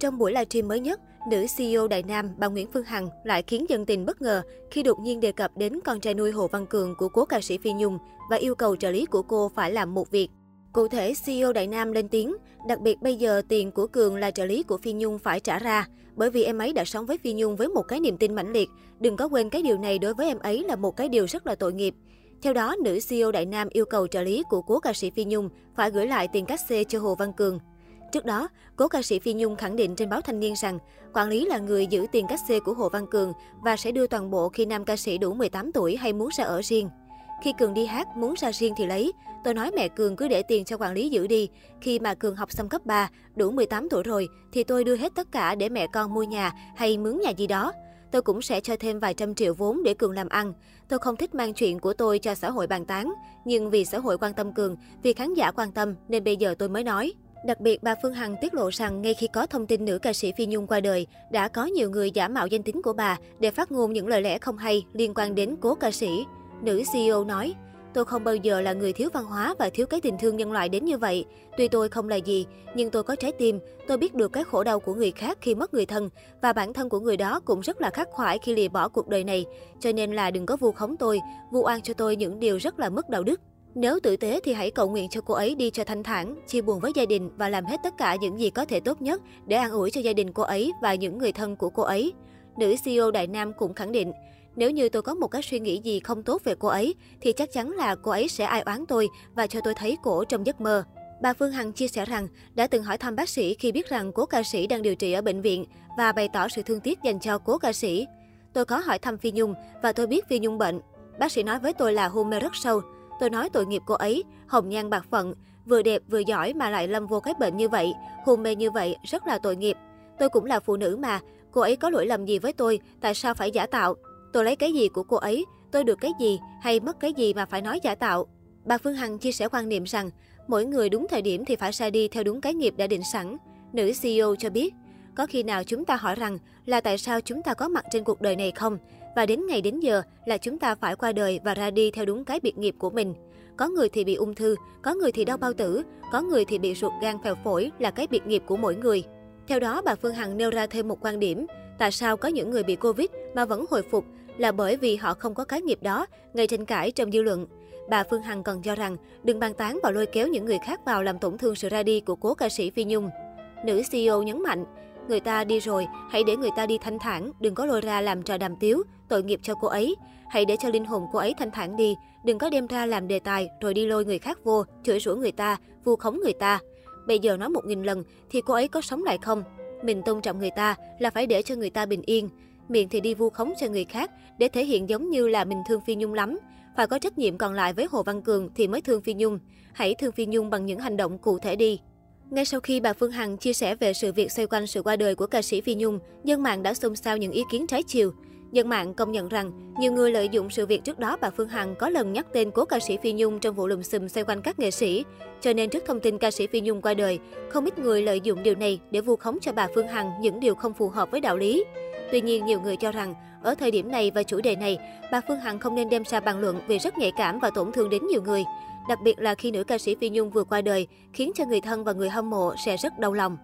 Trong buổi livestream mới nhất, nữ CEO Đại Nam, bà Nguyễn Phương Hằng lại khiến dân tình bất ngờ khi đột nhiên đề cập đến con trai nuôi Hồ Văn Cường của cố ca sĩ Phi Nhung và yêu cầu trợ lý của cô phải làm một việc. Cụ thể, CEO Đại Nam lên tiếng, đặc biệt bây giờ tiền của Cường là trợ lý của Phi Nhung phải trả ra, bởi vì em ấy đã sống với Phi Nhung với một cái niềm tin mãnh liệt. Đừng có quên cái điều này đối với em ấy là một cái điều rất là tội nghiệp. Theo đó, nữ CEO Đại Nam yêu cầu trợ lý của cố ca sĩ Phi Nhung phải gửi lại tiền cát xê cho Hồ Văn Cường. Trước đó, cố ca sĩ Phi Nhung khẳng định trên báo Thanh Niên rằng quản lý là người giữ tiền cát xê của Hồ Văn Cường và sẽ đưa toàn bộ khi nam ca sĩ đủ 18 tuổi hay muốn ra ở riêng. Khi Cường đi hát, muốn ra riêng thì lấy. Tôi nói mẹ Cường cứ để tiền cho quản lý giữ đi. Khi mà Cường học xong cấp 3, đủ 18 tuổi rồi thì tôi đưa hết tất cả để mẹ con mua nhà hay mướn nhà gì đó. Tôi cũng sẽ cho thêm vài trăm triệu vốn để Cường làm ăn. Tôi không thích mang chuyện của tôi cho xã hội bàn tán. Nhưng vì xã hội quan tâm Cường, vì khán giả quan tâm nên bây giờ tôi mới nói. Đặc biệt, bà Phương Hằng tiết lộ rằng ngay khi có thông tin nữ ca sĩ Phi Nhung qua đời, đã có nhiều người giả mạo danh tính của bà để phát ngôn những lời lẽ không hay liên quan đến cố ca sĩ. Nữ CEO nói, tôi không bao giờ là người thiếu văn hóa và thiếu cái tình thương nhân loại đến như vậy. Tuy tôi không là gì, nhưng tôi có trái tim. Tôi biết được cái khổ đau của người khác khi mất người thân. Và bản thân của người đó cũng rất là khắc khoải khi lìa bỏ cuộc đời này. Cho nên là đừng có vu khống tôi, vu oan cho tôi những điều rất là mất đạo đức. Nếu tử tế thì hãy cầu nguyện cho cô ấy đi cho thanh thản, chia buồn với gia đình và làm hết tất cả những gì có thể tốt nhất để an ủi cho gia đình cô ấy và những người thân của cô ấy. Nữ CEO Đại Nam cũng khẳng định, nếu như tôi có một cái suy nghĩ gì không tốt về cô ấy, thì chắc chắn là cô ấy sẽ ai oán tôi và cho tôi thấy cổ trong giấc mơ. Bà Phương Hằng chia sẻ rằng đã từng hỏi thăm bác sĩ khi biết rằng cố ca sĩ đang điều trị ở bệnh viện và bày tỏ sự thương tiếc dành cho cố ca sĩ. Tôi có hỏi thăm Phi Nhung và tôi biết Phi Nhung bệnh. Bác sĩ nói với tôi là hôn mê rất sâu. Tôi nói tội nghiệp cô ấy, hồng nhan bạc phận, vừa đẹp vừa giỏi mà lại lâm vô cái bệnh như vậy, hôn mê như vậy, rất là tội nghiệp. Tôi cũng là phụ nữ mà, cô ấy có lỗi lầm gì với tôi, tại sao phải giả tạo? Tôi lấy cái gì của cô ấy, tôi được cái gì hay mất cái gì mà phải nói giả tạo? Bà Phương Hằng chia sẻ quan niệm rằng, mỗi người đúng thời điểm thì phải ra đi theo đúng cái nghiệp đã định sẵn. Nữ CEO cho biết, có khi nào chúng ta hỏi rằng là tại sao chúng ta có mặt trên cuộc đời này không? Và đến ngày đến giờ là chúng ta phải qua đời và ra đi theo đúng cái biệt nghiệp của mình. Có người thì bị ung thư, có người thì đau bao tử, có người thì bị ruột gan phèo phổi là cái biệt nghiệp của mỗi người. Theo đó, bà Phương Hằng nêu ra thêm một quan điểm, tại sao có những người bị Covid mà vẫn hồi phục là bởi vì họ không có cái nghiệp đó, gây tranh cãi trong dư luận. Bà Phương Hằng còn cho rằng đừng bàn tán và lôi kéo những người khác vào làm tổn thương sự ra đi của cố ca sĩ Phi Nhung. Nữ CEO nhấn mạnh, người ta đi rồi, hãy để người ta đi thanh thản, đừng có lôi ra làm trò đàm tiếu, tội nghiệp cho cô ấy. Hãy để cho linh hồn cô ấy thanh thản đi, đừng có đem ra làm đề tài rồi đi lôi người khác vô, chửi rủa người ta, vu khống người ta. Bây giờ nói 1.000 lần thì cô ấy có sống lại không? Mình tôn trọng người ta là phải để cho người ta bình yên. Miệng thì đi vu khống cho người khác để thể hiện giống như là mình thương Phi Nhung lắm. Phải có trách nhiệm còn lại với Hồ Văn Cường thì mới thương Phi Nhung. Hãy thương Phi Nhung bằng những hành động cụ thể đi. Ngay sau khi bà Phương Hằng chia sẻ về sự việc xoay quanh sự qua đời của ca sĩ Phi Nhung, dân mạng đã xôn xao những ý kiến trái chiều. Dân mạng công nhận rằng, nhiều người lợi dụng sự việc trước đó bà Phương Hằng có lần nhắc tên cố ca sĩ Phi Nhung trong vụ lùm xùm xoay quanh các nghệ sĩ. Cho nên trước thông tin ca sĩ Phi Nhung qua đời, không ít người lợi dụng điều này để vu khống cho bà Phương Hằng những điều không phù hợp với đạo lý. Tuy nhiên, nhiều người cho rằng, ở thời điểm này và chủ đề này, bà Phương Hằng không nên đem ra bàn luận vì rất nhạy cảm và tổn thương đến nhiều người. Đặc biệt là khi nữ ca sĩ Phi Nhung vừa qua đời, khiến cho người thân và người hâm mộ sẽ rất đau lòng.